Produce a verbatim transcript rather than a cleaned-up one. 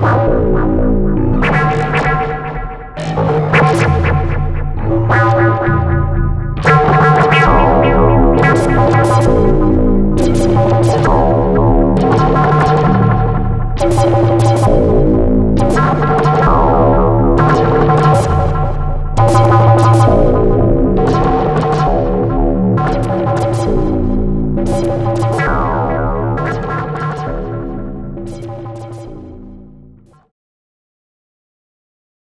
Wow.